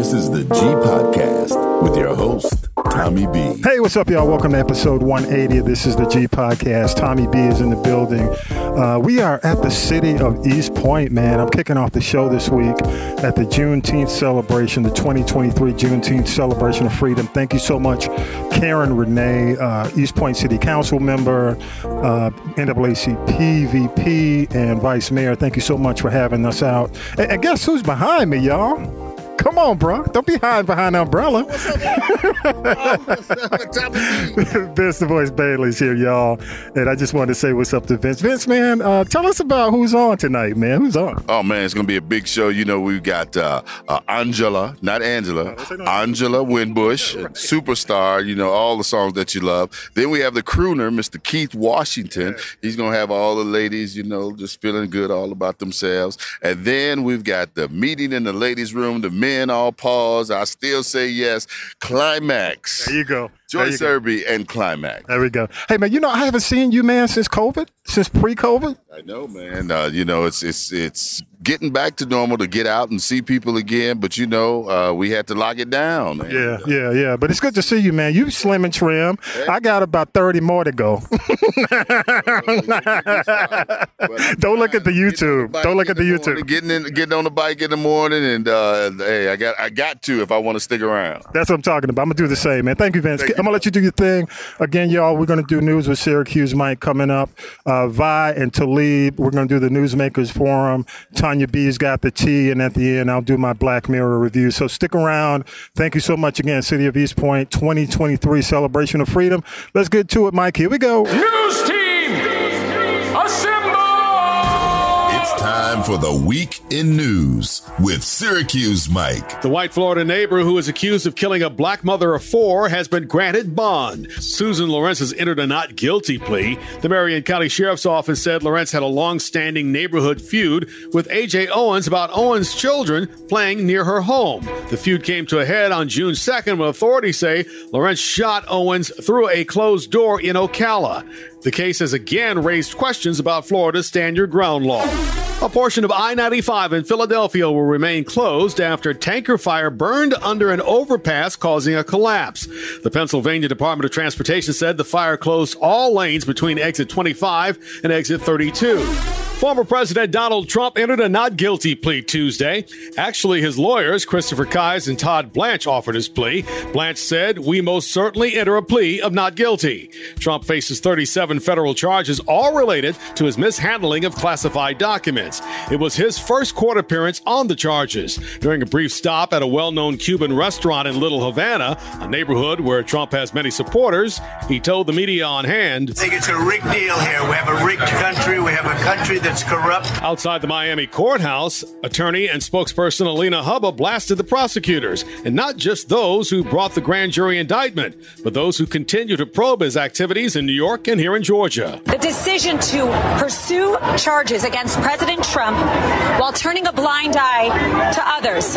This is the G Podcast with your host, Tommy B. Hey, what's up, y'all? Welcome to episode 180 of This is the G Podcast. Tommy B is in the building. We are at the city of East Point, man. I'm kicking off the show this week at the Juneteenth celebration, the 2023 Juneteenth celebration of freedom. Thank you so much, Karen Renee, East Point City Council member, NAACP VP, and Vice Mayor. Thank you so much for having us out. And guess who's behind me, y'all? Come on, bro. Don't be hiding behind an umbrella. What's up, Vince the Voice Bailey's here, y'all. And I just wanted to say what's up to Vince. Vince, man, tell us about who's on tonight, man. Who's on? Oh, man, it's going to be a big show. You know, we've got Angela Winbush, yeah, right. Superstar, you know, all the songs that you love. Then we have the crooner, Mr. Keith Washington. Yeah. He's going to have all the ladies, you know, just feeling good all about themselves. And then we've got the meeting in the ladies' room, the men. All pause. I still say yes. Klymaxx. There you go. Joyce Irby and Klymaxx. There we go. Hey, man, you know, I haven't seen you, man, since pre-COVID. I know, man. You know, it's getting back to normal to get out and see people again. But, you know, we had to lock it down, man. Yeah. But it's good to see you, man. You slim and trim. Hey. I got about 30 more to go. Don't look at the YouTube. Getting on the bike in the morning. And, hey, I got to if I want to stick around. That's what I'm talking about. I'm going to do the same, man. Thank you, Vince. I'm going to let you do your thing. Again, y'all, we're going to do news with Syracuse Mike coming up. Vi and Talib, we're going to do the Newsmakers Forum. Tanya B's got the tea, and at the end, I'll do my Black Mirror review. So stick around. Thank you so much again, City of East Point, 2023 Celebration of Freedom. Let's get to it, Mike. Here we go. News team, assemble! It's time for the Week in News with Syracuse Mike. The white Florida neighbor who is accused of killing a black mother of four has been granted bond. Susan Lawrence has entered a not guilty plea. The Marion County Sheriff's Office said Lawrence had a long-standing neighborhood feud with A.J. Owens about Owens' children playing near her home. The feud came to a head on June 2nd when authorities say Lawrence shot Owens through a closed door in Ocala. The case has again raised questions about Florida's Stand Your Ground law. A portion of I-95 in Philadelphia will remain closed after a tanker fire burned under an overpass, causing a collapse. The Pennsylvania Department of Transportation said the fire closed all lanes between exit 25 and exit 32. Former President Donald Trump entered a not guilty plea Tuesday. Actually, his lawyers, Christopher Keyes and Todd Blanche, offered his plea. Blanche said, "We most certainly enter a plea of not guilty." Trump faces 37 federal charges, all related to his mishandling of classified documents. It was his first court appearance on the charges. During a brief stop at a well-known Cuban restaurant in Little Havana, a neighborhood where Trump has many supporters, he told the media on hand, "I think it's a rigged deal here. We have a rigged country. We have a country that corrupt." Outside the Miami courthouse, attorney and spokesperson Alina Hubba blasted the prosecutors, and not just those who brought the grand jury indictment, but those who continue to probe his activities in New York and here in Georgia. The decision to pursue charges against President Trump while turning a blind eye to others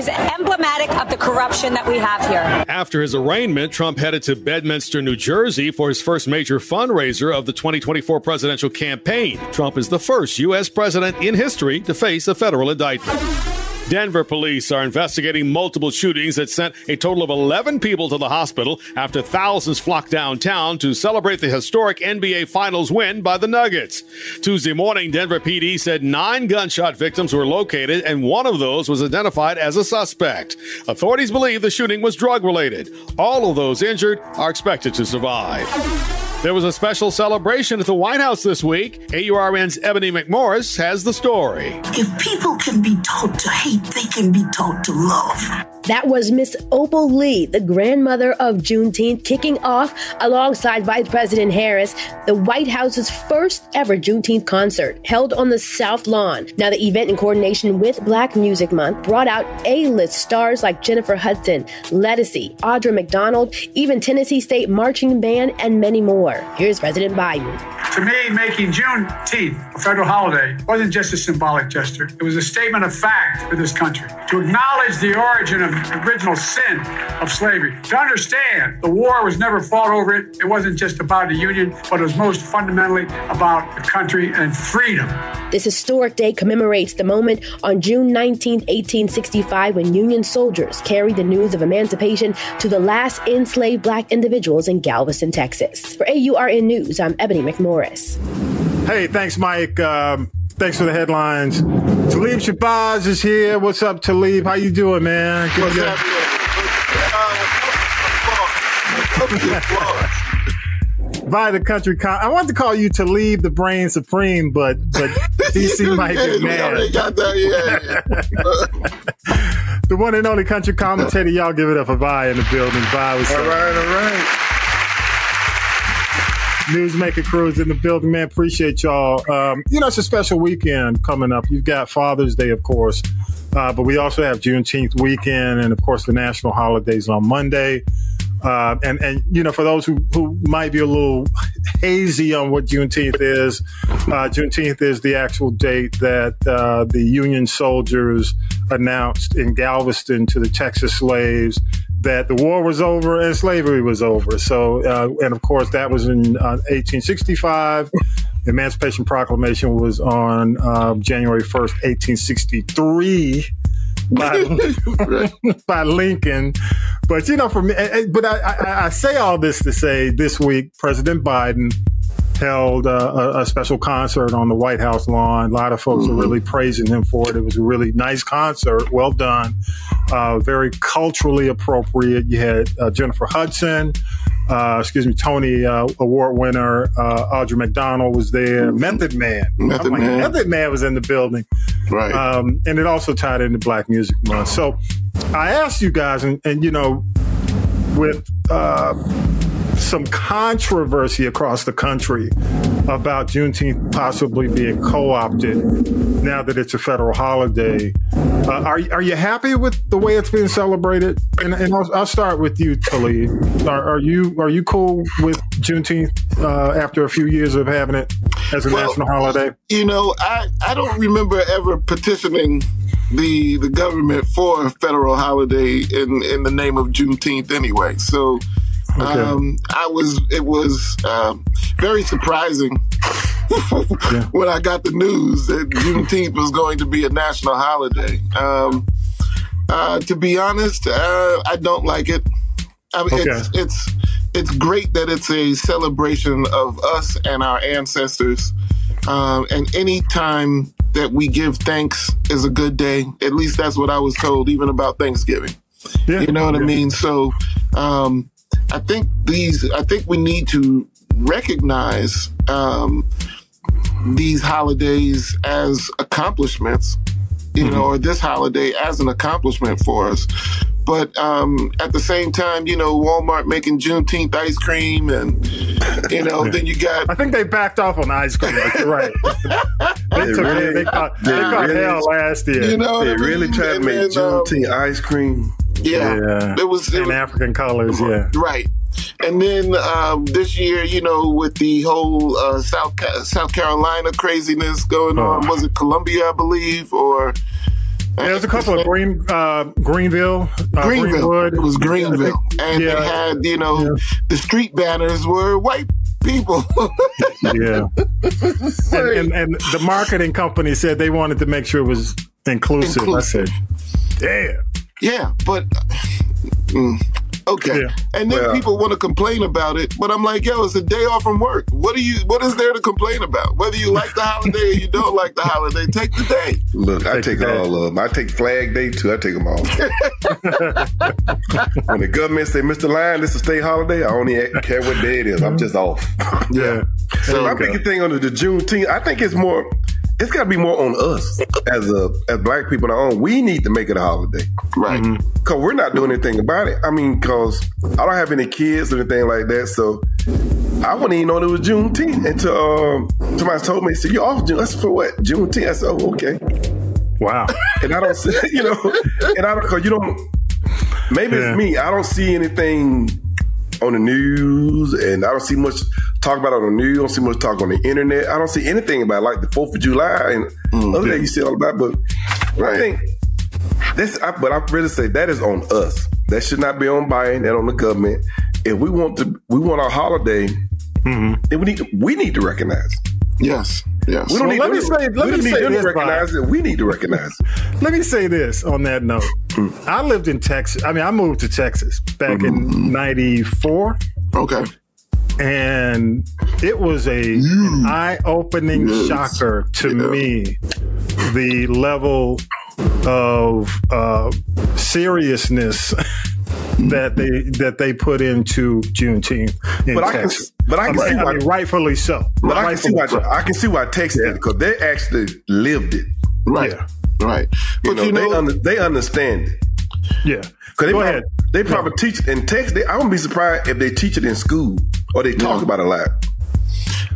is emblematic of the corruption that we have here. After his arraignment, Trump headed to Bedminster, New Jersey for his first major fundraiser of the 2024 presidential campaign. Trump is the first U.S. president in history to face a federal indictment. Denver police are investigating multiple shootings that sent a total of 11 people to the hospital after thousands flocked downtown to celebrate the historic NBA Finals win by the Nuggets. Tuesday morning, Denver PD said 9 gunshot victims were located, and one of those was identified as a suspect. Authorities believe the shooting was drug-related. All of those injured are expected to survive. There was a special celebration at the White House this week. AURN's Ebony McMorris has the story. If people can be taught to hate, they can be taught to love. That was Miss Opal Lee, the grandmother of Juneteenth, kicking off, alongside Vice President Harris, the White House's first ever Juneteenth concert, held on the South Lawn. Now, the event, in coordination with Black Music Month, brought out A-list stars like Jennifer Hudson, Ledisi, Audra McDonald, even Tennessee State Marching Band, and many more. Here's President Biden. To me, making Juneteenth a federal holiday wasn't just a symbolic gesture. It was a statement of fact for this country. To acknowledge the origin of the original sin of slavery. To understand the war was never fought over it. It wasn't just about the Union, but it was most fundamentally about the country and freedom. This historic day commemorates the moment on June 19, 1865, when Union soldiers carried the news of emancipation to the last enslaved Black individuals in Galveston, Texas. For AURN News, I'm Ebony McMorris. Hey, thanks, Mike. Thanks for the headlines. Talib Shabazz is here. What's up, Talib? How you doing, man? Good. What's up, Vi, the country con. I wanted to call you Talib the Brain Supreme, but DC might get mad. The one and only country commentator. Y'all give it up for Vi in the building. Vi was all right, all right. Newsmaker crew is in the building, man. Appreciate y'all. It's a special weekend coming up. You've got Father's Day, of course, but we also have Juneteenth weekend, and of course the national holidays on Monday. And for those who might be a little hazy on what Juneteenth is the actual date that the Union soldiers announced in Galveston to the Texas slaves that the war was over and slavery was over. So, and of course, that was in 1865. The Emancipation Proclamation was on January 1st, 1863. By Lincoln. But, for me, but I say all this to say this week, President Biden held a special concert on the White House lawn. A lot of folks are really praising him for it. It was a really nice concert. Well done. Very culturally appropriate. You had Jennifer Hudson, Tony Award winner Audra McDonald was there. Method Man was in the building. Right. And it also tied into Black Music Month. So I asked you guys, and with some controversy across the country about Juneteenth possibly being co-opted now that it's a federal holiday. Are you happy with the way it's being celebrated? And I'll start with you, Talib. Are you cool with Juneteenth after a few years of having it as a national holiday? I don't remember ever petitioning the government for a federal holiday in the name of Juneteenth anyway. So. Okay. It was very surprising when I got the news that Juneteenth was going to be a national holiday. To be honest, I don't like it. It's great that it's a celebration of us and our ancestors. And any time that we give thanks is a good day. At least that's what I was told, even about Thanksgiving. Yeah. You know what I mean? So, I think we need to recognize these holidays as accomplishments, or this holiday as an accomplishment for us. But at the same time, Walmart making Juneteenth ice cream and, then you got... I think they backed off on ice cream, like, right. They caught hell last year. They really tried to make Juneteenth ice cream. Yeah. It was African colors, yeah. Right. And then this year, with the whole South Carolina craziness going on, was it Columbia, I believe, or... There was a couple of Greenwood. It was Greenville. They had, the street banners were white people. Yeah. And the marketing company said they wanted to make sure it was inclusive. I said, damn. Yeah, but okay. Yeah. And then people want to complain about it, but I'm like, it's a day off from work. What is there to complain about? Whether you like the holiday or you don't like the holiday, take the day. Look, I take all of them. I take Flag Day too. I take them all. When the government say, Mr. Lyon, this is a state holiday, I don't even care what day it is. I'm just off. Yeah. So my biggest thing on the Juneteenth, I think it's got to be more on us as Black people. We need to make it a holiday, right? Because we're not doing anything about it. I mean, because I don't have any kids or anything like that, so I wouldn't even know it was Juneteenth until somebody told me, "So you're off June? That's for what? Juneteenth?" I said, "Oh, okay." Wow. And I don't, because you don't. Maybe it's me. I don't see anything on the news, and I don't see much talk about it on the news. I don't see much talk on the internet. I don't see anything about it, like the 4th of July and other day you see all about it. But I think this, but I really say that is on us. That should not be on Biden and on the government. If we want to, we want our holiday. Then we need to recognize. Yes. Yes. We don't need to recognize it. We need to recognize it. Let me say this on that note. I lived in Texas. I mean, I moved to Texas back in 94. Okay. And it was an eye-opening shocker to me, the level of seriousness that they put into Juneteenth in Texas. I mean, rightfully so. But I can see why Texas did, because they actually lived it. Right, right. But they understand it. Yeah. They probably teach it in Texas. I wouldn't be surprised if they teach it in school or they talk about it a lot.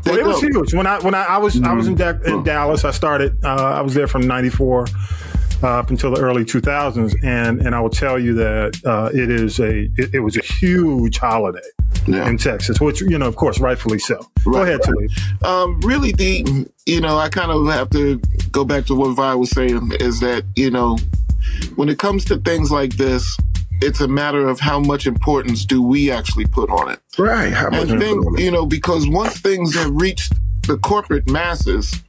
Well, it was huge. When I was in Dallas, I started. I was there from '94 up until the early 2000s, and I will tell you that it was a huge holiday in Texas, which of course, rightfully so. Right, go ahead, Talib. Really, I kind of have to go back to what Vi was saying is that when it comes to things like this, it's a matter of how much importance do we actually put on it. Right. Because once things have reached the corporate masses,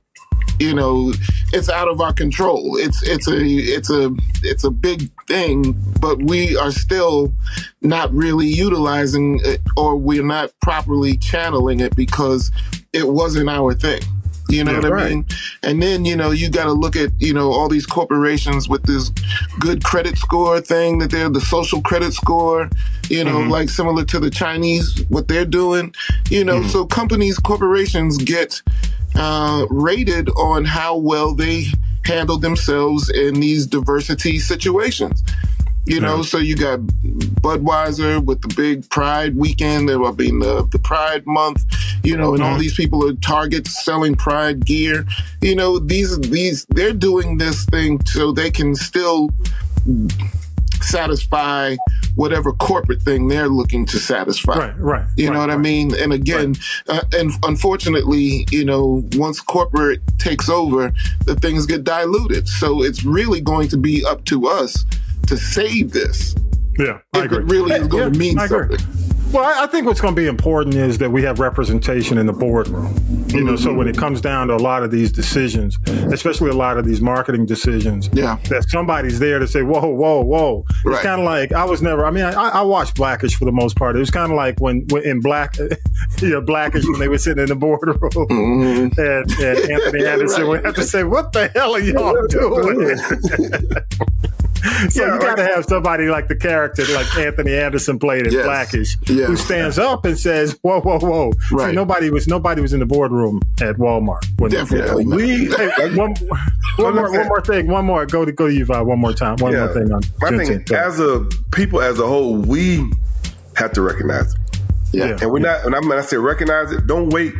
it's out of our control. It's a big thing, but we are still not really utilizing it, or we're not properly channeling it because it wasn't our thing. You know what I mean? And then, you got to look at, all these corporations with this good credit score thing that the social credit score, like similar to the Chinese, what they're doing, so corporations get rated on how well they handle themselves in these diversity situations. So you got Budweiser with the big Pride weekend, the Pride month, and all these people are targets selling Pride gear. These they're doing this thing so they can still satisfy whatever corporate thing they're looking to satisfy. Right. You know what I mean? And again, and unfortunately, once corporate takes over, the things get diluted. So it's really going to be up to us to save this. Yeah, I agree. It really is going to mean something. Well, I think what's going to be important is that we have representation in the boardroom. So when it comes down to a lot of these decisions, especially a lot of these marketing decisions, that somebody's there to say, whoa, whoa, whoa. Right. It's kind of like, I watched Blackish for the most part. It was kind of like when in Blackish, when they were sitting in the boardroom and Anthony Anderson would have to say, what the hell are y'all doing? So you got to have somebody like the character like Anthony Anderson played in Blackish, who stands up and says, "Whoa, whoa, whoa!" Right. See, nobody was in the boardroom at Walmart. Definitely. One more thing. Go to you, Vi. One more thing. As a people, as a whole, we have to recognize it. Yeah, and we're not. And I say recognize it. Don't wait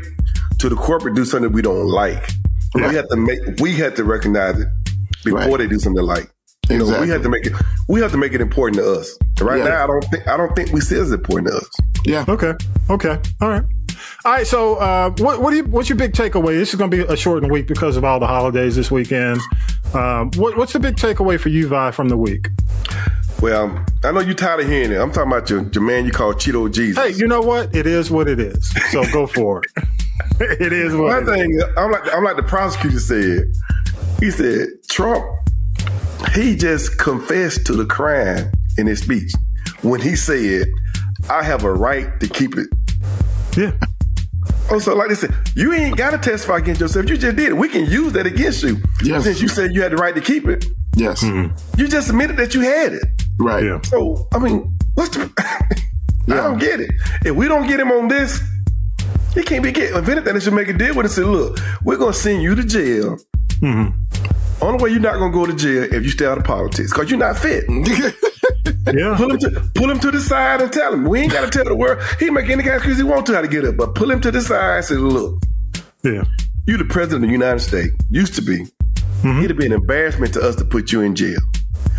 till the corporate do something we don't like. Yeah. We have to recognize it before they do something like. Exactly. We have to make it important to us. Right now, I don't think we see it as important to us. Yeah. Okay. All right. So, what's your big takeaway? This is going to be a shortened week because of all the holidays this weekend. What's the big takeaway for you, Vi, from the week? Well, I know you're tired of hearing it. I'm talking about your man you call Cheeto Jesus. Hey, you know what? It is what it is. So go for it. It is what. My thing is, I'm like the prosecutor said. He said Trump. He just confessed to the crime in his speech when he said, I have a right to keep it. Yeah. Also, like they said, you ain't got to testify against yourself. You just did it. We can use that against you. Yes. Since you said you had the right to keep it. Yes. Mm-hmm. You just admitted that you had it. Right. Yeah. So, I mean, I don't get it. If we don't get him on this, he can't be getting. If anything, they should make a deal with it and say, look, we're going to send you to jail. Only way you're not going to go to jail if you stay out of politics, because you're not fit. Yeah. Pull him to the side and tell him. We ain't got to tell the world. He make any kind of excuse he wants to how to get up, but pull him to the side and say, look, you the president of the United States. Used to be. It'd be an embarrassment to us to put you in jail.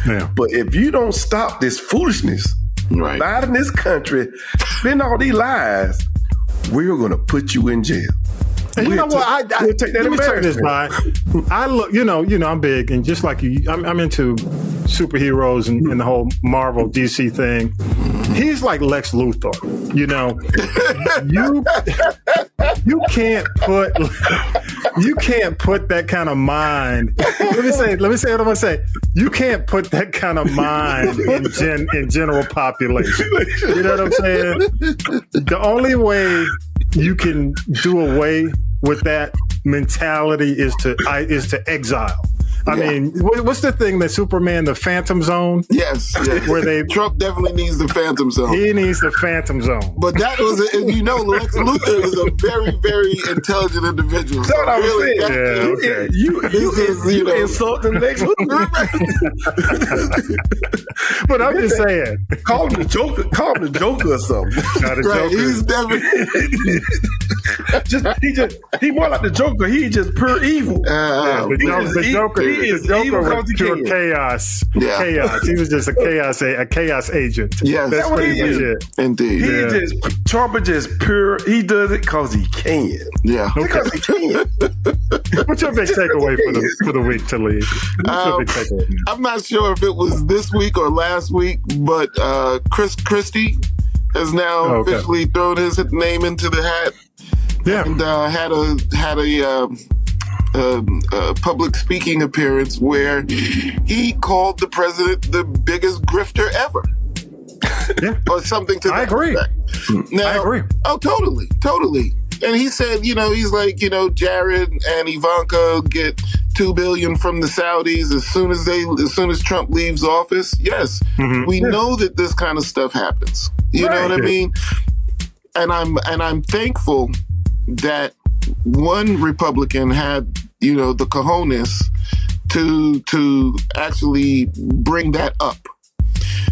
Yeah. But if you don't stop this foolishness, Biden, this country, spend all these lies, we're going to put you in jail. And you know what? We'll take that embarrassment. I look, you know, I'm big, and just like you, I'm into superheroes and the whole Marvel DC thing. He's like Lex Luthor, you know. You can't put that kind of mind. Let me say what I'm gonna say. You can't put that kind of mind in general population. You know what I'm saying? The only way you can do away with that mentality is to exile. I mean, what's the thing that Superman, the Phantom Zone? Yes. Where Trump definitely needs the Phantom Zone. He needs the Phantom Zone. But that was, Lex Luthor was a very, very intelligent individual. That's what I was really saying. You insulting Lex Luthor. But I'm just saying. Call him the Joker or something. Not a right, Joker. He's definitely... He more like the Joker. He just pure evil. The Joker was pure chaos. Yeah. Chaos. He was just a chaos agent. Yes. That's what he is. Indeed. Trump is just pure. He does it because he can. Yeah. Because he can. What's your big takeaway for the week, Talib? I'm not sure if it was this week or last week, but Chris Christie has now officially thrown his name into the hat. Yeah. And had a public speaking appearance where he called the president the biggest grifter ever. Yeah. Or something to that. I agree. Now, I agree. Oh, totally. Totally. And he said, he's like, Jared and Ivanka get $2 billion from the Saudis as soon as Trump leaves office. Yes. Mm-hmm. We know that this kind of stuff happens. You know what I mean? And I'm thankful that one Republican had, the cojones to actually bring that up.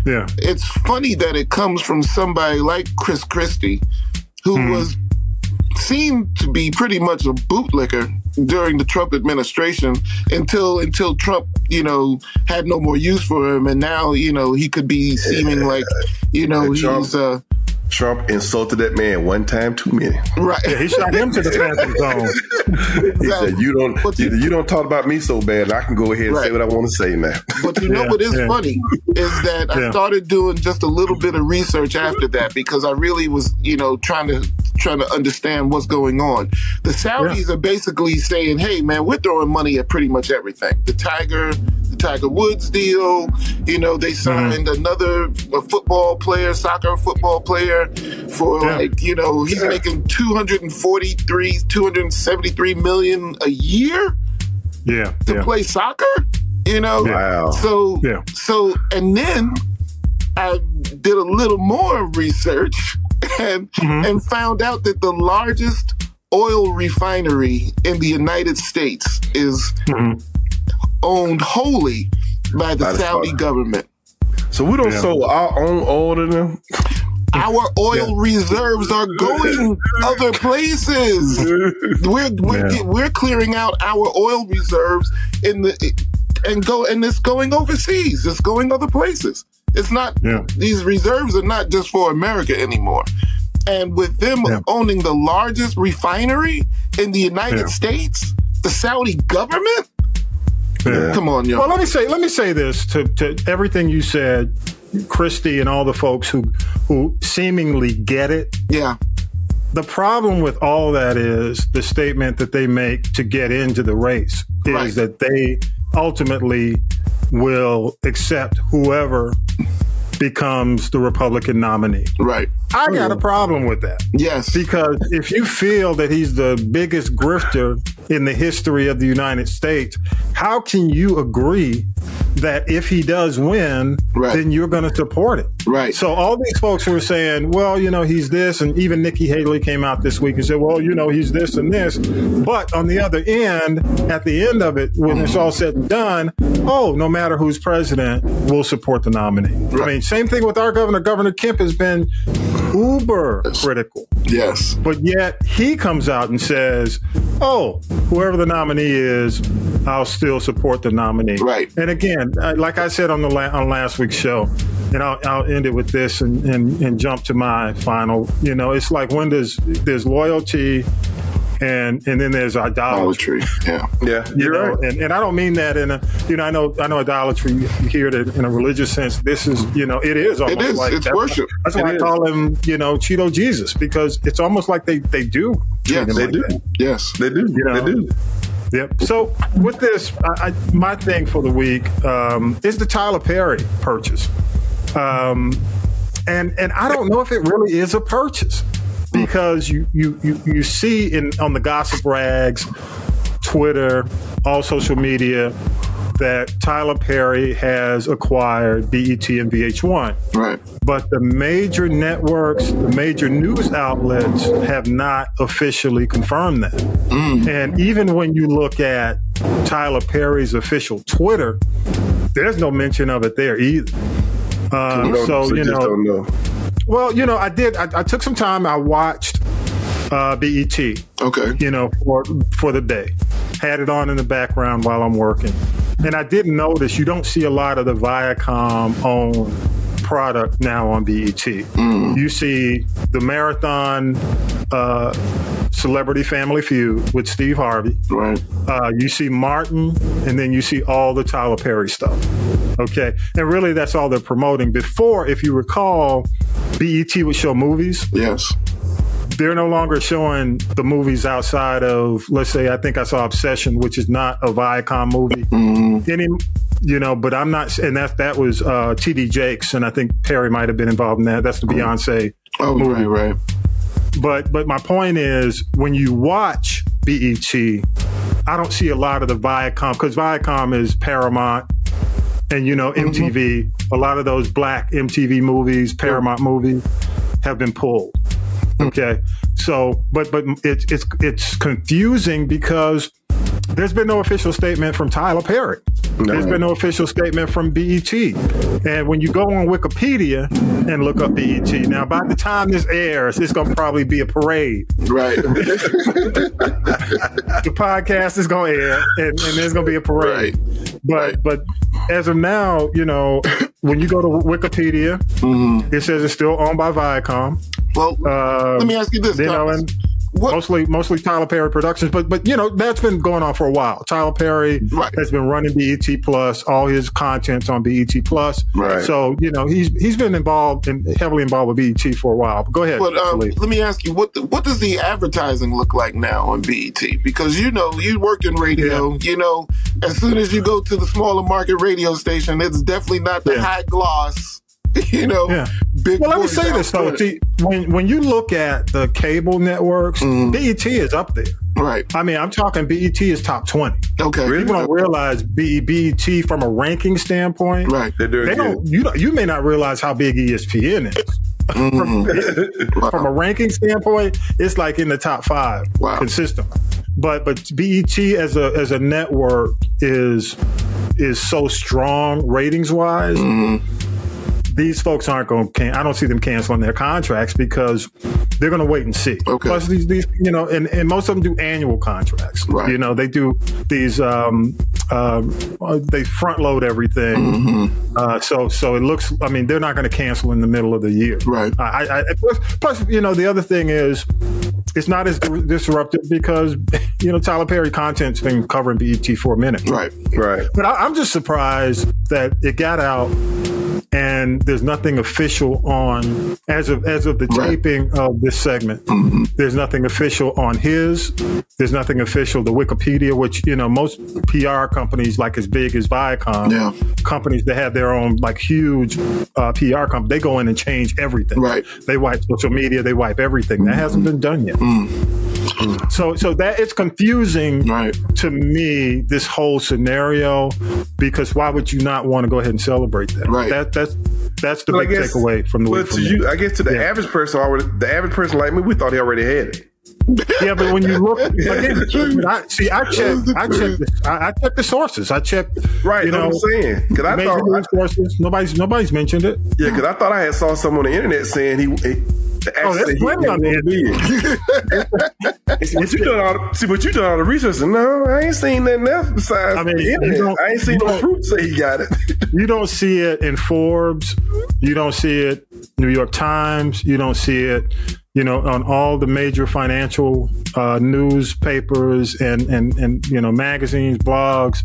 Yeah. It's funny that it comes from somebody like Chris Christie, who seemed to be pretty much a bootlicker during the Trump administration until Trump, had no more use for him. And now, he could be seeming like, he's... Trump insulted that man one time too many. Right. Yeah, he shot him to the Phantom Zone. Exactly. He said, you don't talk about me so bad, I can go ahead and say what I want to say now. But what is funny is that I started doing just a little bit of research after that because I really was, trying to understand what's going on. The Saudis are basically saying, hey, man, we're throwing money at pretty much everything. The Tiger Woods deal, they signed another soccer football player he's making $273 million a year to play soccer, Wow. So, and then I did a little more research and found out that the largest oil refinery in the United States is owned wholly by the Saudi government. So we don't sell our own oil to them? Our oil reserves are going other places. We're clearing out our oil reserves and it's going overseas. It's going other places. It's not these reserves are not just for America anymore. And with them owning the largest refinery in the United States, the Saudi government. Yeah. Come on, yo. Well, let me say this to everything you said, Christie and all the folks who seemingly get it. Yeah. The problem with all that is the statement that they make to get into the race is that they ultimately will accept whoever becomes the Republican nominee. Right. I got a problem with that. Yes. Because if you feel that he's the biggest grifter in the history of the United States, how can you agree that if he does win, then you're going to support it? Right. So all these folks were saying, well, he's this, and even Nikki Haley came out this week and said, well, he's this and this. But on the other end, at the end of it, when it's all said and done, no matter who's president, we'll support the nominee. Right. I mean, same thing with our governor. Governor Kemp has been uber critical. Yes. But yet he comes out and says, whoever the nominee is, I'll still support the nominee. Right. And again, like I said on last week's show, And I'll end it with this and jump to my final. You know, it's like when there's loyalty and then there's idolatry. Yeah. You're right. And I don't mean that in a, you know, I know idolatry, you hear it in a religious sense. This is, you know, it is almost like it's worship. That's why I call him, you know, Cheeto Jesus, because it's almost like they do. Yes, they do. Yes, they do. You know? They do. Yep. So with this, my thing for the week is the Tyler Perry purchase. And I don't know if it really is a purchase, because you see on the gossip rags, Twitter, all social media, that Tyler Perry has acquired BET and VH1. Right. But the major networks, the major news outlets have not officially confirmed that. And even when you look at Tyler Perry's official Twitter, there's no mention of it there either. Don't know. Well, you know, I took some time. I watched BET. Okay. You know, for the day. Had it on in the background while I'm working. And I didn't notice, you don't see a lot of the Viacom-owned product now on BET. You see the marathon Celebrity Family Feud with Steve Harvey. Right. You see Martin, and then you see all the Tyler Perry stuff. Okay. And really, that's all they're promoting. Before, if you recall, BET would show movies. Yes. They're no longer showing the movies outside of, let's say, I think I saw Obsession, which is not a Viacom movie. But I'm not, and that was T.D. Jakes, and I think Perry might have been involved in that. That's the Beyonce movie. Right. But my point is, when you watch BET, I don't see a lot of the Viacom, because Viacom is Paramount and, you know, MTV. A lot of those black MTV movies, Paramount movies, have been pulled. Okay, so but it's confusing because there's been no official statement from Tyler Perry. There's been no official statement from BET. And when you go on Wikipedia and look up BET, now by the time this airs, it's going to probably be a parade. Right. The podcast is going to air and there's going to be a parade. Right. But as of now, you know, when you go to Wikipedia, it says it's still owned by Viacom. Well, let me ask you this, Thomas. Mostly Tyler Perry Productions, but you know, that's been going on for a while. Tyler Perry has been running BET Plus, all his content's on BET Plus. Right. So, you know, he's been involved and heavily involved with BET for a while. But go ahead. But let me ask you, what does the advertising look like now on BET? Because you know, you work in radio. You know, as soon as you go to the smaller market radio station, it's definitely not the high gloss. You know, big. Well, let me say this though. See, when you look at the cable networks, BET is up there. Right. I mean, I'm talking BET is top 20. Okay. Really? People don't realize BET from a ranking standpoint. Right. You may not realize how big ESPN is. From a ranking standpoint, it's like in the top 5 consistently. But BET as a network is so strong ratings wise. These folks aren't going to. I don't see them canceling their contracts because they're going to wait and see. Okay. Plus, these you know, and most of them do annual contracts. Right. You know, they do these. They front load everything. So it looks. I mean, they're not going to cancel in the middle of the year. Right. Plus, you know, the other thing is, it's not as disruptive because you know Tyler Perry content's been covering BET for a minute. Right. Right. But I'm just surprised that it got out. And there's nothing official on as of the taping of this segment. There's nothing official on his. There's nothing official. The Wikipedia, which you know most PR companies like as big as Viacom, companies that have their own like huge PR company, they go in and change everything. Right. They wipe social media. They wipe everything. That hasn't been done yet. So that it's confusing to me, this whole scenario, because why would you not want to go ahead and celebrate that? Right. That's the big takeaway from the week. But I guess to the average person, the average person like me, we thought he already had it. Yeah, but when you look, I checked the sources. I checked, right? You know what I'm saying? Because I thought sources. Nobody's mentioned it. Yeah, because I thought I had saw someone on the internet saying he to actually but you doing all the research. No, I ain't seen nothing else besides the internet. I ain't seen no proof say he got it. You don't see it in Forbes. You don't see it New York Times. You don't see it, you know, on all the major financial newspapers and you know, magazines, blogs.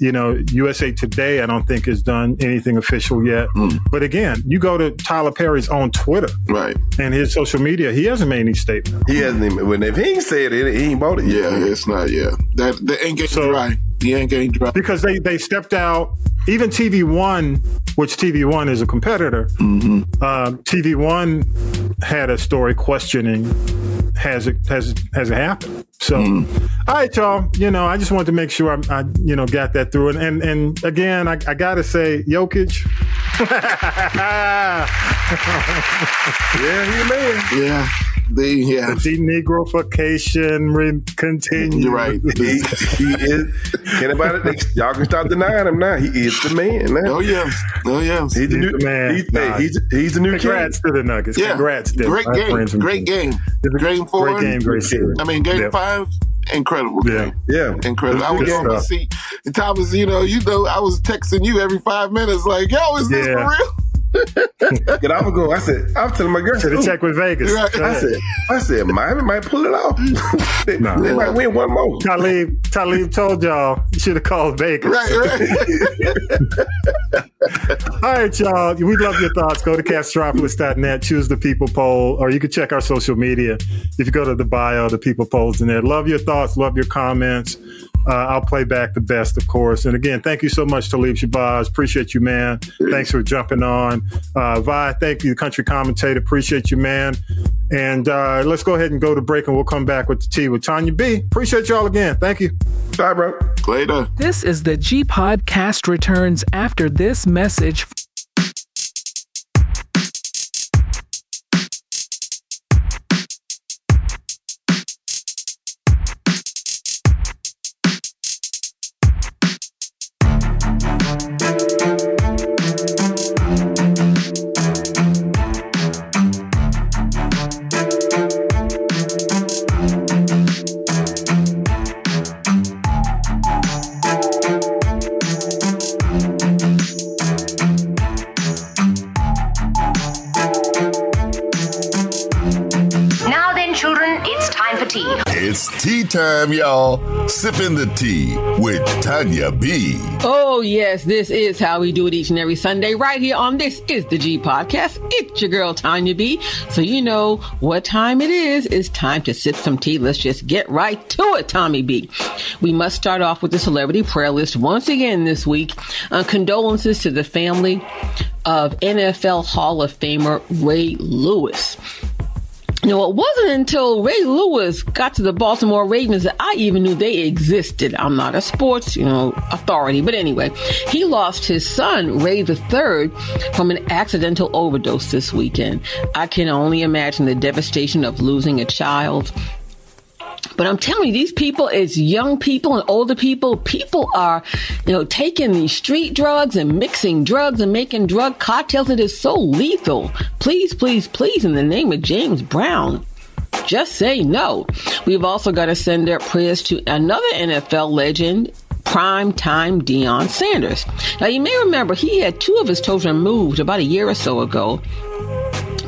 You know, USA Today, I don't think has done anything official yet. But again, you go to Tyler Perry's own Twitter, right, and his social media, he hasn't made any statement. He hasn't even, when if he ain't said it, he ain't bought it. Yeah, it's not. Yeah, that the ain't getting dry. The ain't getting dry because they stepped out. Even TV One, which TV One is a competitor, TV One had a story questioning. Has it happened? So, all right, y'all. You know, I just wanted to make sure I you know, got that through. And again, I gotta say, Jokic. Yeah, he a man. Yeah. The denegrofication continues. You're right. He is. Anybody, y'all can stop denying him now. He is the man now. Oh yeah. He's the new man. He's the new king. Congrats to the Nuggets. Yeah. Congrats, Great game. Game 4. Great series. Game 5. Incredible. Yeah. Incredible. I was on my seat. And Thomas, you know, I was texting you every 5 minutes, like, yo, is this for real? Get off and go. I said, I'm telling my girl to check with Vegas. Right. I said, Miami might pull it off. They might win one more. Talib told y'all you should have called Vegas. Right. All right, y'all. We love your thoughts. Go to castropolis.net, choose the people poll, or you can check our social media. If you go to the bio, the people polls in there. Love your thoughts, love your comments. I'll play back the best, of course. And again, thank you so much, Talib Shabazz. Appreciate you, man. Thanks for jumping on. Vi, thank you, the country commentator. Appreciate you, man. And let's go ahead and go to break, and we'll come back with the tea with Tanya B. Appreciate y'all again. Thank you. Bye, bro. Later. This is the G Podcast, returns after this message. Tea time, y'all. Sipping the tea with Tanya B. Oh, yes, this is how we do it each and every Sunday right here on This Is The G Podcast. It's your girl, Tanya B. So you know what time it is. It's time to sip some tea. Let's just get right to it, Tommy B. We must start off with the celebrity prayer list once again this week. Condolences to the family of NFL Hall of Famer Ray Lewis. No, it wasn't until Ray Lewis got to the Baltimore Ravens that I even knew they existed. I'm not a sports, authority. But anyway, he lost his son, Ray III, from an accidental overdose this weekend. I can only imagine the devastation of losing a child. But I'm telling you, these people, it's young people and older people. People are, taking these street drugs and mixing drugs and making drug cocktails. It is so lethal. Please, please, please, in the name of James Brown, just say no. We've also got to send our prayers to another NFL legend, primetime Deion Sanders. Now, you may remember he had two of his toes removed about a year or so ago,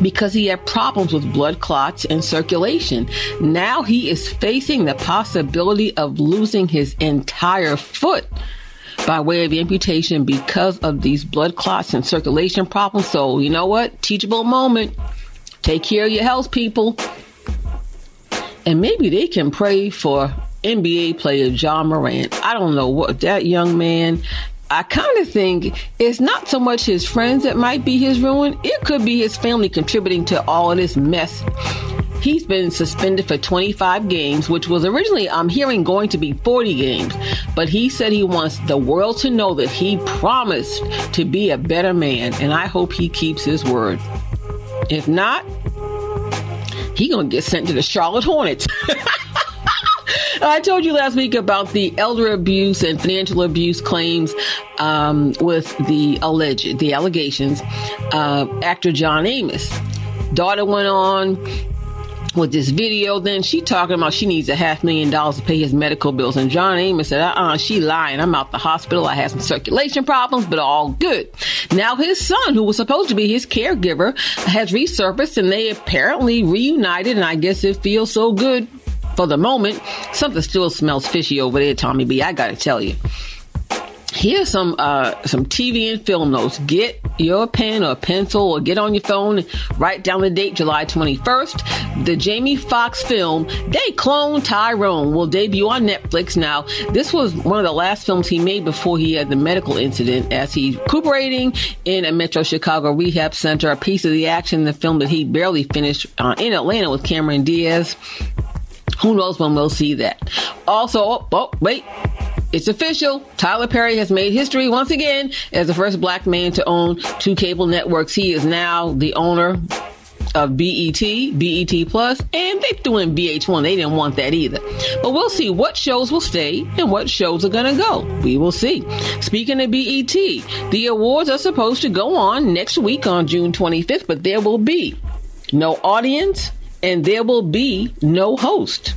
because he had problems with blood clots and circulation. Now he is facing the possibility of losing his entire foot by way of amputation because of these blood clots and circulation problems. So you know what? Teachable moment. Take care of your health, people. And maybe they can pray for NBA player John Morant. I don't know what that young man... I kind of think it's not so much his friends that might be his ruin. It could be his family contributing to all of this mess. He's been suspended for 25 games, which was originally, I'm hearing, going to be 40 games. But he said he wants the world to know that he promised to be a better man. And I hope he keeps his word. If not, he's going to get sent to the Charlotte Hornets. I told you last week about the elder abuse and financial abuse claims with the allegations of actor John Amos. daughter went on with this video, then she talking about she needs $500,000 to pay his medical bills. And John Amos said, she lying. I'm out the hospital. I had some circulation problems, but all good. Now his son, who was supposed to be his caregiver, has resurfaced and they apparently reunited. And I guess it feels so good for the moment. Something still smells fishy over there, Tommy B. I gotta tell you. Here's some TV and film notes. Get your pen or pencil or get on your phone and write down the date, July 21st. The Jamie Foxx film, They Clone Tyrone, will debut on Netflix. Now, this was one of the last films he made before he had the medical incident as he's recuperating in a Metro Chicago rehab center. A piece of the action in the film that he barely finished in Atlanta with Cameron Diaz. Who knows when we'll see that. Also, wait. It's official. Tyler Perry has made history once again as the first black man to own two cable networks. He is now the owner of BET, BET Plus, and they threw in VH1. They didn't want that either. But we'll see what shows will stay and what shows are going to go. We will see. Speaking of BET, the awards are supposed to go on next week on June 25th, but there will be no audience and there will be no host.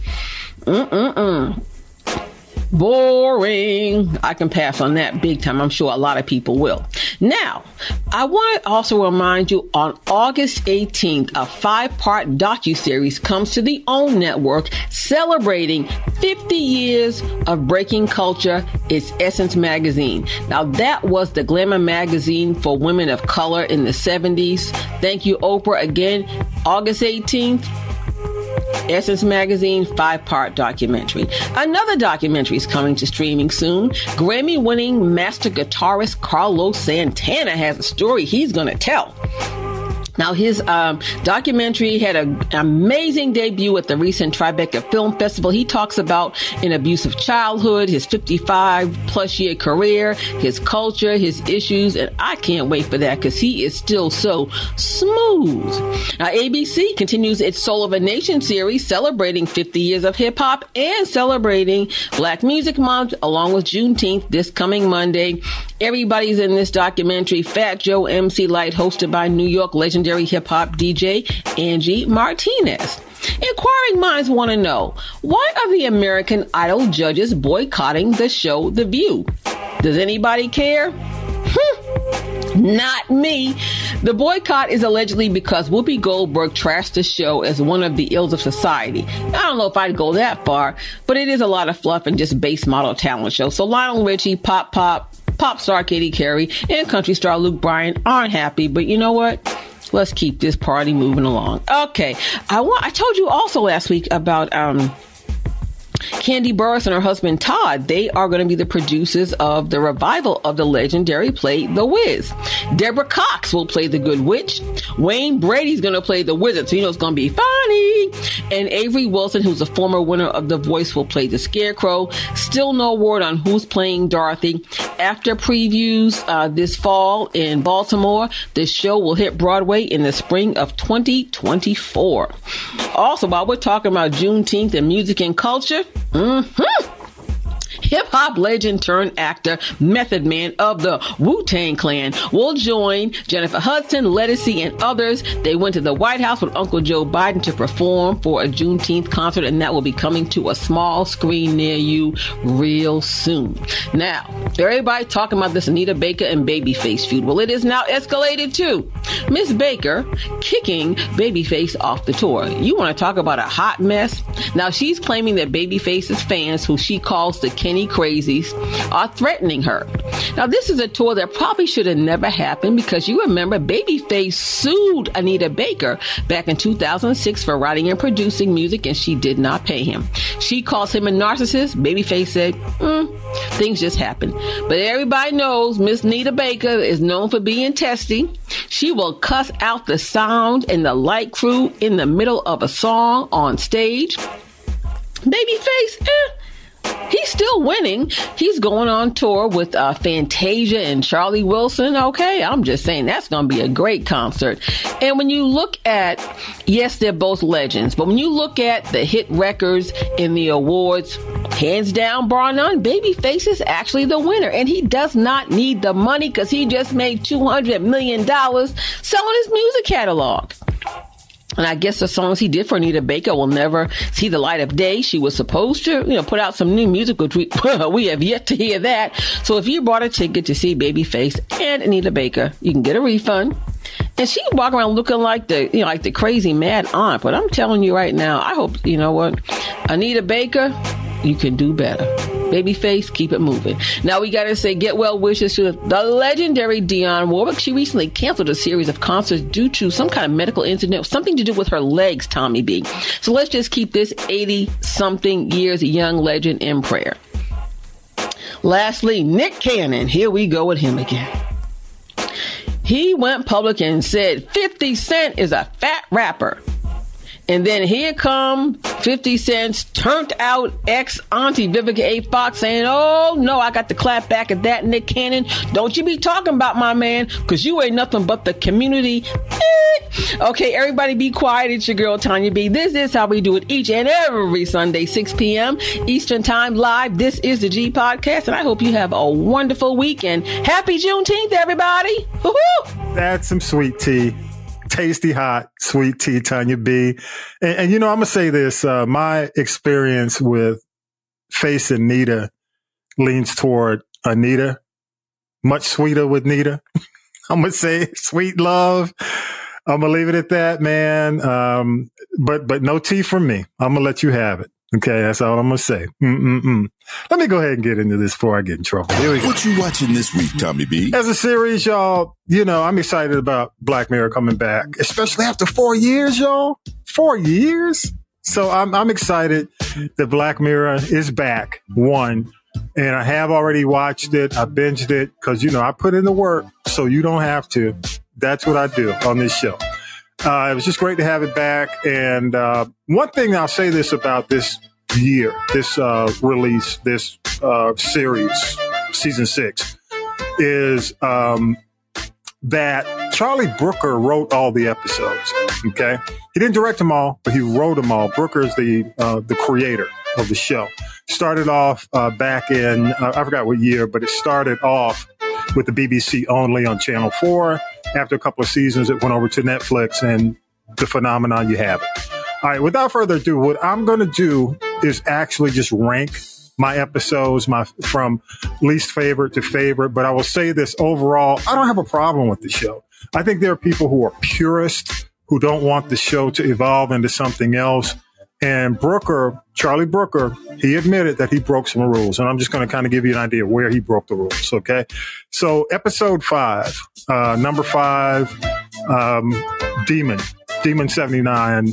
Boring. I can pass on that big time. I'm sure a lot of people will. Now, I want to also remind you on August 18th, a 5-part docuseries comes to the OWN Network celebrating 50 years of breaking culture. It's Essence Magazine. Now, that was the glamour magazine for women of color in the 70s. Thank you, Oprah. Again, August 18th. Essence Magazine 5-part documentary. Another documentary is coming to streaming soon. Grammy-winning master guitarist Carlos Santana has a story he's going to tell. Now, his documentary had an amazing debut at the recent Tribeca Film Festival. He talks about an abusive childhood, his 55-plus year career, his culture, his issues, and I can't wait for that because he is still so smooth. Now, ABC continues its Soul of a Nation series celebrating 50 years of hip-hop and celebrating Black Music Month along with Juneteenth this coming Monday. Everybody's in this documentary. Fat Joe MC Light, hosted by New York legendary hip-hop DJ Angie Martinez. Inquiring minds want to know, why are the American Idol judges boycotting the show The View? Does anybody care? Not me. The boycott is allegedly because Whoopi Goldberg trashed the show as one of the ills of society. I don't know if I'd go that far, but it is a lot of fluff and just base model talent show. So Lionel Richie, pop star Katy Perry, and country star Luke Bryan aren't happy, but you know what? Let's keep this party moving along. Okay. I told you also last week about Kandi Burruss and her husband Todd. They are going to be the producers of the revival of the legendary play The Wiz. Deborah Cox will play the Good Witch. Wayne Brady's going to play the Wizard, so you know it's going to be funny. And Avery Wilson, who's a former winner of The Voice, will play the Scarecrow. Still no word on who's playing Dorothy. After previews this fall in Baltimore, the show will hit Broadway in the spring of 2024. Also, while we're talking about Juneteenth and music and culture, hip-hop legend turned actor Method Man of the Wu-Tang Clan will join Jennifer Hudson, Ledisi, and others. They went to the White House with Uncle Joe Biden to perform for a Juneteenth concert, and that will be coming to a small screen near you real soon. Now, everybody talking about this Anita Baker and Babyface feud. Well, it is now escalated too. Miss Baker kicking Babyface off the tour. You want to talk about a hot mess? Now, she's claiming that Babyface's fans, who she calls the Kenny Crazies, are threatening her. Now, this is a tour that probably should have never happened because you remember Babyface sued Anita Baker back in 2006 for writing and producing music, and she did not pay him. She calls him a narcissist. Babyface said, things just happen. But everybody knows Miss Anita Baker is known for being testy. She will cuss out the sound and the light crew in the middle of a song on stage. Babyface, he's still winning. He's going on tour with Fantasia and Charlie Wilson. Okay, I'm just saying that's going to be a great concert. And when you look at, yes, they're both legends, but when you look at the hit records in the awards, hands down, bar none, Babyface is actually the winner. And he does not need the money because he just made $200 million selling his music catalog. And I guess the songs he did for Anita Baker will never see the light of day. She was supposed to, put out some new music, which we have yet to hear that. So if you bought a ticket to see Babyface and Anita Baker, you can get a refund. And she walk around looking like the, like the crazy mad aunt. But I'm telling you right now, I hope, Anita Baker, you can do better. Babyface, keep it moving. Now we got to say get well wishes to the legendary Dionne Warwick. She recently canceled a series of concerts due to some kind of medical incident, something to do with her legs, Tommy B. So let's just keep this 80-something years young legend in prayer. Lastly, Nick Cannon. Here we go with him again. He went public and said 50 Cent is a fat rapper. And then here come 50 Cent's turned out ex-auntie Vivica A. Fox saying, oh, no, I got to clap back at that, Nick Cannon. Don't you be talking about my man, because you ain't nothing but the community. Okay, everybody be quiet. It's your girl, Tanya B. This is how we do it each and every Sunday, 6 p.m. Eastern Time live. This is the G Podcast, and I hope you have a wonderful weekend. Happy Juneteenth, everybody. Woo-hoo! That's some sweet tea. Tasty, hot, sweet tea, Tanya B. And I'm going to say this. My experience with Face and Nita leans toward Anita. Much sweeter with Nita. I'm going to say sweet love. I'm going to leave it at that, man. But no tea from me. I'm going to let you have it. Okay, that's all I'm going to say. Let me go ahead and get into this before I get in trouble. Here we go. What you watching this week, Tommy B? As a series, y'all, I'm excited about Black Mirror coming back, especially after 4 years, y'all. 4 years? So I'm excited that Black Mirror is back, one. And I have already watched it. I binged it because, I put in the work so you don't have to. That's what I do on this show. It was just great to have it back. And one thing I'll say this about this year, this release, this series, season 6, is that Charlie Brooker wrote all the episodes. Okay, he didn't direct them all, but he wrote them all. Brooker is the creator of the show. Started off back in I forgot what year, but it started off with the BBC only on Channel 4. After a couple of seasons, it went over to Netflix, and the phenomenon you have it. All right, without further ado, what I'm going to do is actually just rank my episodes from least favorite to favorite. But I will say this overall, I don't have a problem with the show. I think there are people who are purists who don't want the show to evolve into something else. And Brooker, Charlie Brooker, he admitted that he broke some rules. And I'm just going to kind of give you an idea of where he broke the rules, okay? So episode 5, number 5, Demon 79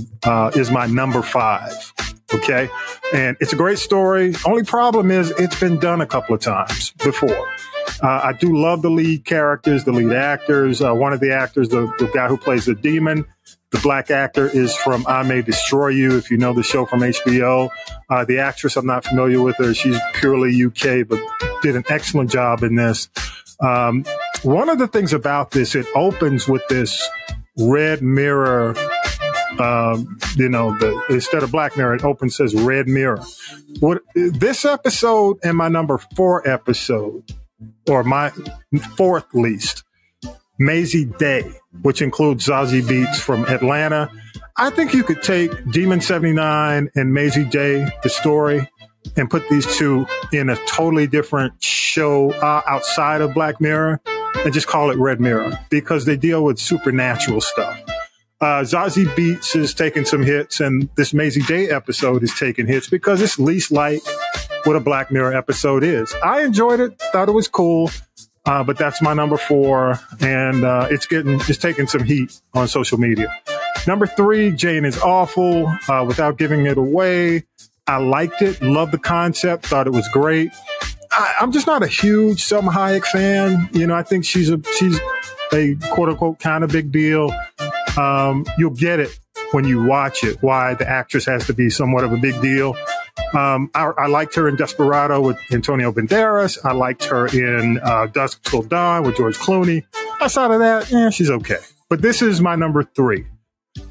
is my number 5, okay? And it's a great story. Only problem is it's been done a couple of times before. I do love the lead characters, the lead actors. One of the actors, the guy who plays the demon, the black actor is from I May Destroy You, if you know the show from HBO. The actress, I'm not familiar with her. She's purely UK, but did an excellent job in this. One of the things about this, it opens with this Red Mirror, instead of Black Mirror, it opens as Red Mirror. This episode and my number 4 episode, or my 4th least, Maisie Day, which includes Zazie Beetz from Atlanta. I think you could take Demon 79 and Maisie Day, the story, and put these two in a totally different show outside of Black Mirror and just call it Red Mirror because they deal with supernatural stuff. Zazie Beetz is taking some hits, and this Maisie Day episode is taking hits because it's least like what a Black Mirror episode is. I enjoyed it, thought it was cool. But that's my number 4, and it's taking some heat on social media. Number 3, Jane is Awful. Without giving it away, I liked it, loved the concept, thought it was great. I'm just not a huge Selma Hayek fan. I think she's a quote unquote kind of big deal. You'll get it when you watch it why the actress has to be somewhat of a big deal. I liked her in Desperado with Antonio Banderas. I liked her in Dusk Till Dawn with George Clooney. Outside of that, she's okay. But this is my number 3.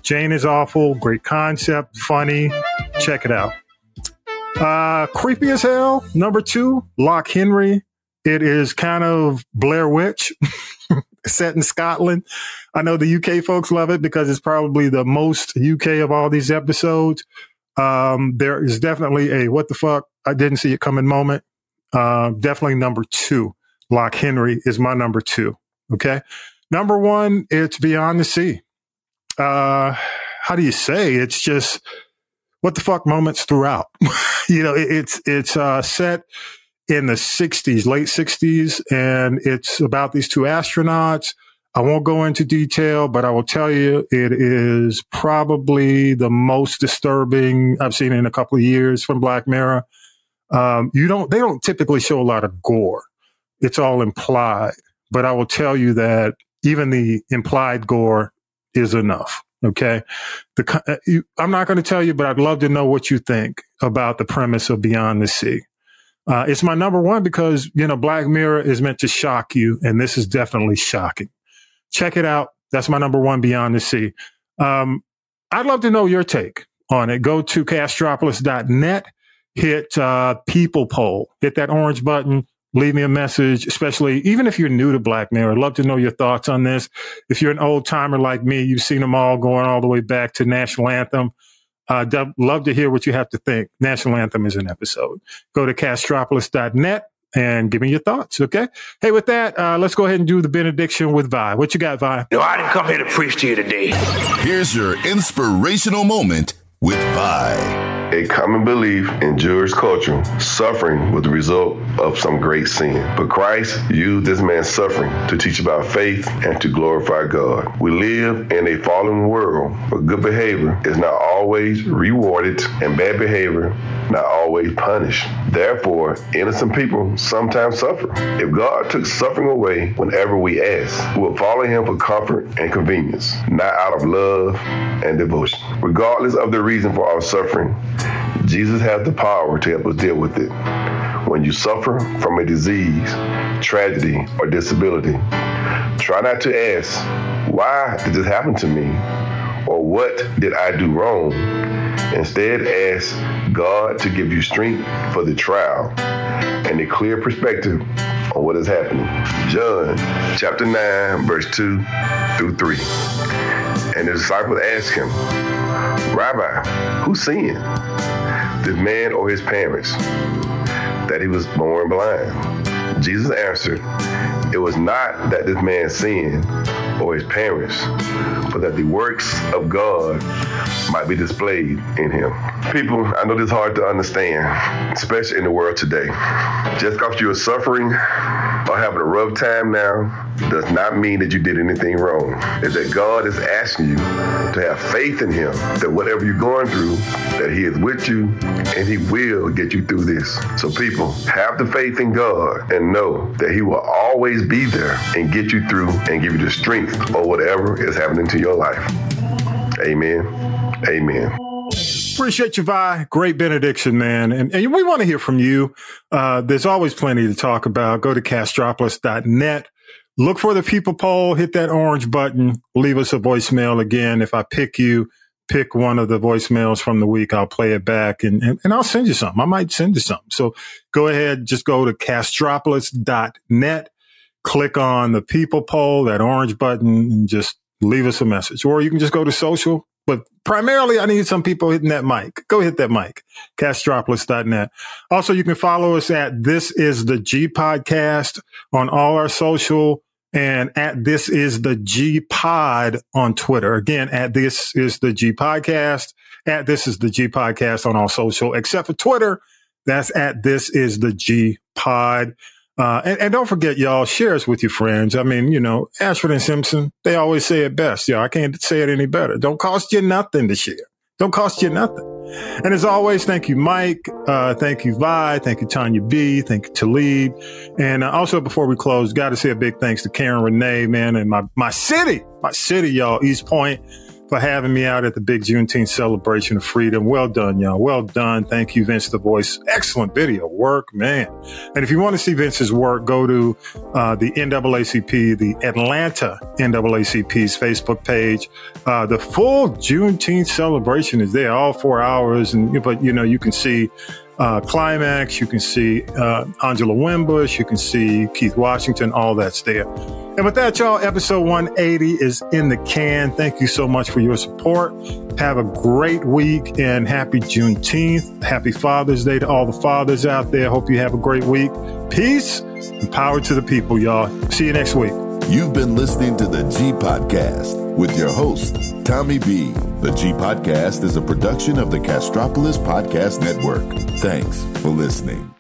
Jane is Awful. Great concept. Funny. Check it out. Creepy as hell. Number 2, Lock Henry. It is kind of Blair Witch. set in Scotland. I know the UK folks love it because it's probably the most UK of all these episodes. There is definitely a what the fuck, I didn't see it coming moment. Definitely number two. Lock Henry is my number two. Okay. Number one, it's Beyond the Sea. How do you say? It's just what the fuck moments throughout. You know, it's set in the 60s, late 60s, and it's about these two astronauts. I won't go into detail, but I will tell you it is probably the most disturbing I've seen in a couple of years from Black Mirror. They don't typically show a lot of gore. It's all implied, but I will tell you that even the implied gore is enough. Okay. I'm not going to tell you, but I'd love to know what you think about the premise of Beyond the Sea. It's my number one because, you know, Black Mirror is meant to shock you, and this is definitely shocking. Check it out. That's my number one, Beyond the Sea. I'd love to know your take on it. Go to castropolis.net, hit People Poll, hit that orange button, leave me a message, especially even if you're new to Black Mirror. I'd love to know your thoughts on this. If you're an old timer like me, you've seen them all going all the way back to National Anthem. Love to hear what you have to think. National Anthem is an episode. Go to castropolis.net and give me your thoughts, okay? Hey, with that, let's go ahead and do the benediction with Vi. What you got, Vi? No, I didn't come here to preach to you today. Here's your inspirational moment with Vi. A common belief in Jewish culture, suffering was the result of some great sin. But Christ used this man's suffering to teach about faith and to glorify God. We live in a fallen world where good behavior is not always rewarded and bad behavior not always punished. Therefore, innocent people sometimes suffer. If God took suffering away whenever we ask, we will follow him for comfort and convenience, not out of love and devotion. Regardless of the reason for our suffering, Jesus has the power to help us deal with it. When you suffer from a disease, tragedy, or disability, try not to ask, why did this happen to me? Or what did I do wrong? Instead, ask God to give you strength for the trial and a clear perspective on what is happening. John chapter 9, verse 2 through 3. And the disciples asked him, Rabbi, who sinned, this man or his parents, that he was born blind? Jesus answered, it was not that this man sinned or his parents, but that the works of God might be displayed in him. People, I know this is hard to understand, especially in the world today. Just because you are suffering or having a rough time now does not mean that you did anything wrong. It's that God is asking you to have faith in him, that whatever you're going through, that he is with you and he will get you through this. So people, have the faith in God and know that he will always be there and get you through and give you the strength or whatever is happening to your life. Amen. Amen. Appreciate you, Vi. Great benediction, man. And we want to hear from you. There's always plenty to talk about. Go to castropolis.net. Look for the People Poll. Hit that orange button. Leave us a voicemail again. If I pick you, pick one of the voicemails from the week. I'll play it back and I'll send you something. I might send you something. So go ahead. Just go to castropolis.net. Click on the People Poll, that orange button, and just leave us a message. Or you can just go to social. But primarily, I need some people hitting that mic. Go hit that mic, castropolis.net. Also, you can follow us at This Is The G Podcast on all our social and at This Is The G Pod on Twitter. Again, at This Is The G Podcast, at This Is The G Podcast on all social, except for Twitter. That's at This Is The G Pod. And don't forget, y'all, share us with your friends. I mean, you know, Ashford and Simpson, they always say it best. Y'all, I can't say it any better. Don't cost you nothing to share. Don't cost you nothing. And as always, thank you, Mike. Thank you, Vi. Thank you, Tanya B. Thank you, Talib. And also, before we close, got to say a big thanks to Karen Renee, man, and my city, y'all, East Point, for having me out at the big Juneteenth celebration of freedom. Well done, y'all. Well done. Thank you, Vince the Voice. Excellent video work, man. And if you want to see Vince's work, go to the NAACP, the Atlanta NAACP's Facebook page. The full Juneteenth celebration is there, all 4 hours. But, you know, you can see Klymaxx, you can see Angela Wimbush, you can see Keith Washington, all that's there. And with that, y'all, episode 180 is in the can. Thank you so much for your support. Have a great week and happy Juneteenth. Happy Father's Day to all the fathers out there. Hope you have a great week. Peace and power to the people, y'all. See you next week. You've been listening to The G Podcast with your host, Tommy B. The G Podcast is a production of the Castropolis Podcast Network. Thanks for listening.